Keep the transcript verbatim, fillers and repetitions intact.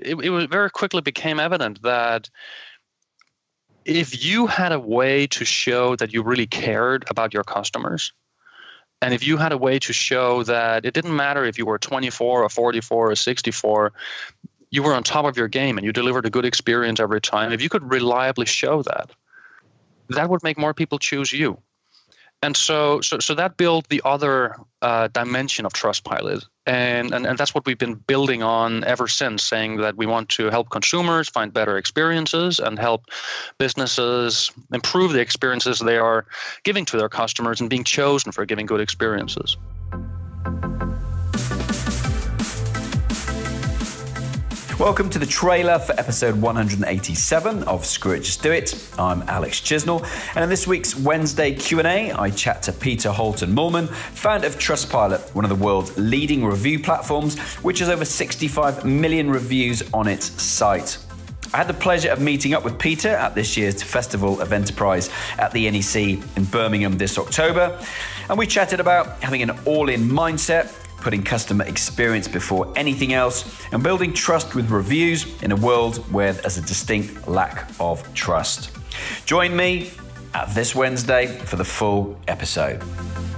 it, it very quickly became evident that if you had a way to show that you really cared about your customers, and if you had a way to show that it didn't matter if you were twenty-four or forty-four or sixty-four, you were on top of your game and you delivered a good experience every time, if you could reliably show that, that would make more people choose you. And so so, so that built the other uh, dimension of Trustpilot. And, and and that's what we've been building on ever since, saying that we want to help consumers find better experiences and help businesses improve the experiences they are giving to their customers and being chosen for giving good experiences. Welcome to the trailer for episode one hundred eighty-seven of Screw It, Just Do It. I'm Alex Chisnell, and in this week's Wednesday Q and A, I chat to Peter Holten Mühlmann, founder of Trustpilot, one of the world's leading review platforms, which has over sixty-five million reviews on its site. I had the pleasure of meeting up with Peter at this year's Festival of Enterprise at the N E C in Birmingham this October, and we chatted about having an all-in mindset, putting customer experience before anything else, and building trust with reviews in a world where there's a distinct lack of trust. Join me at this Wednesday for the full episode.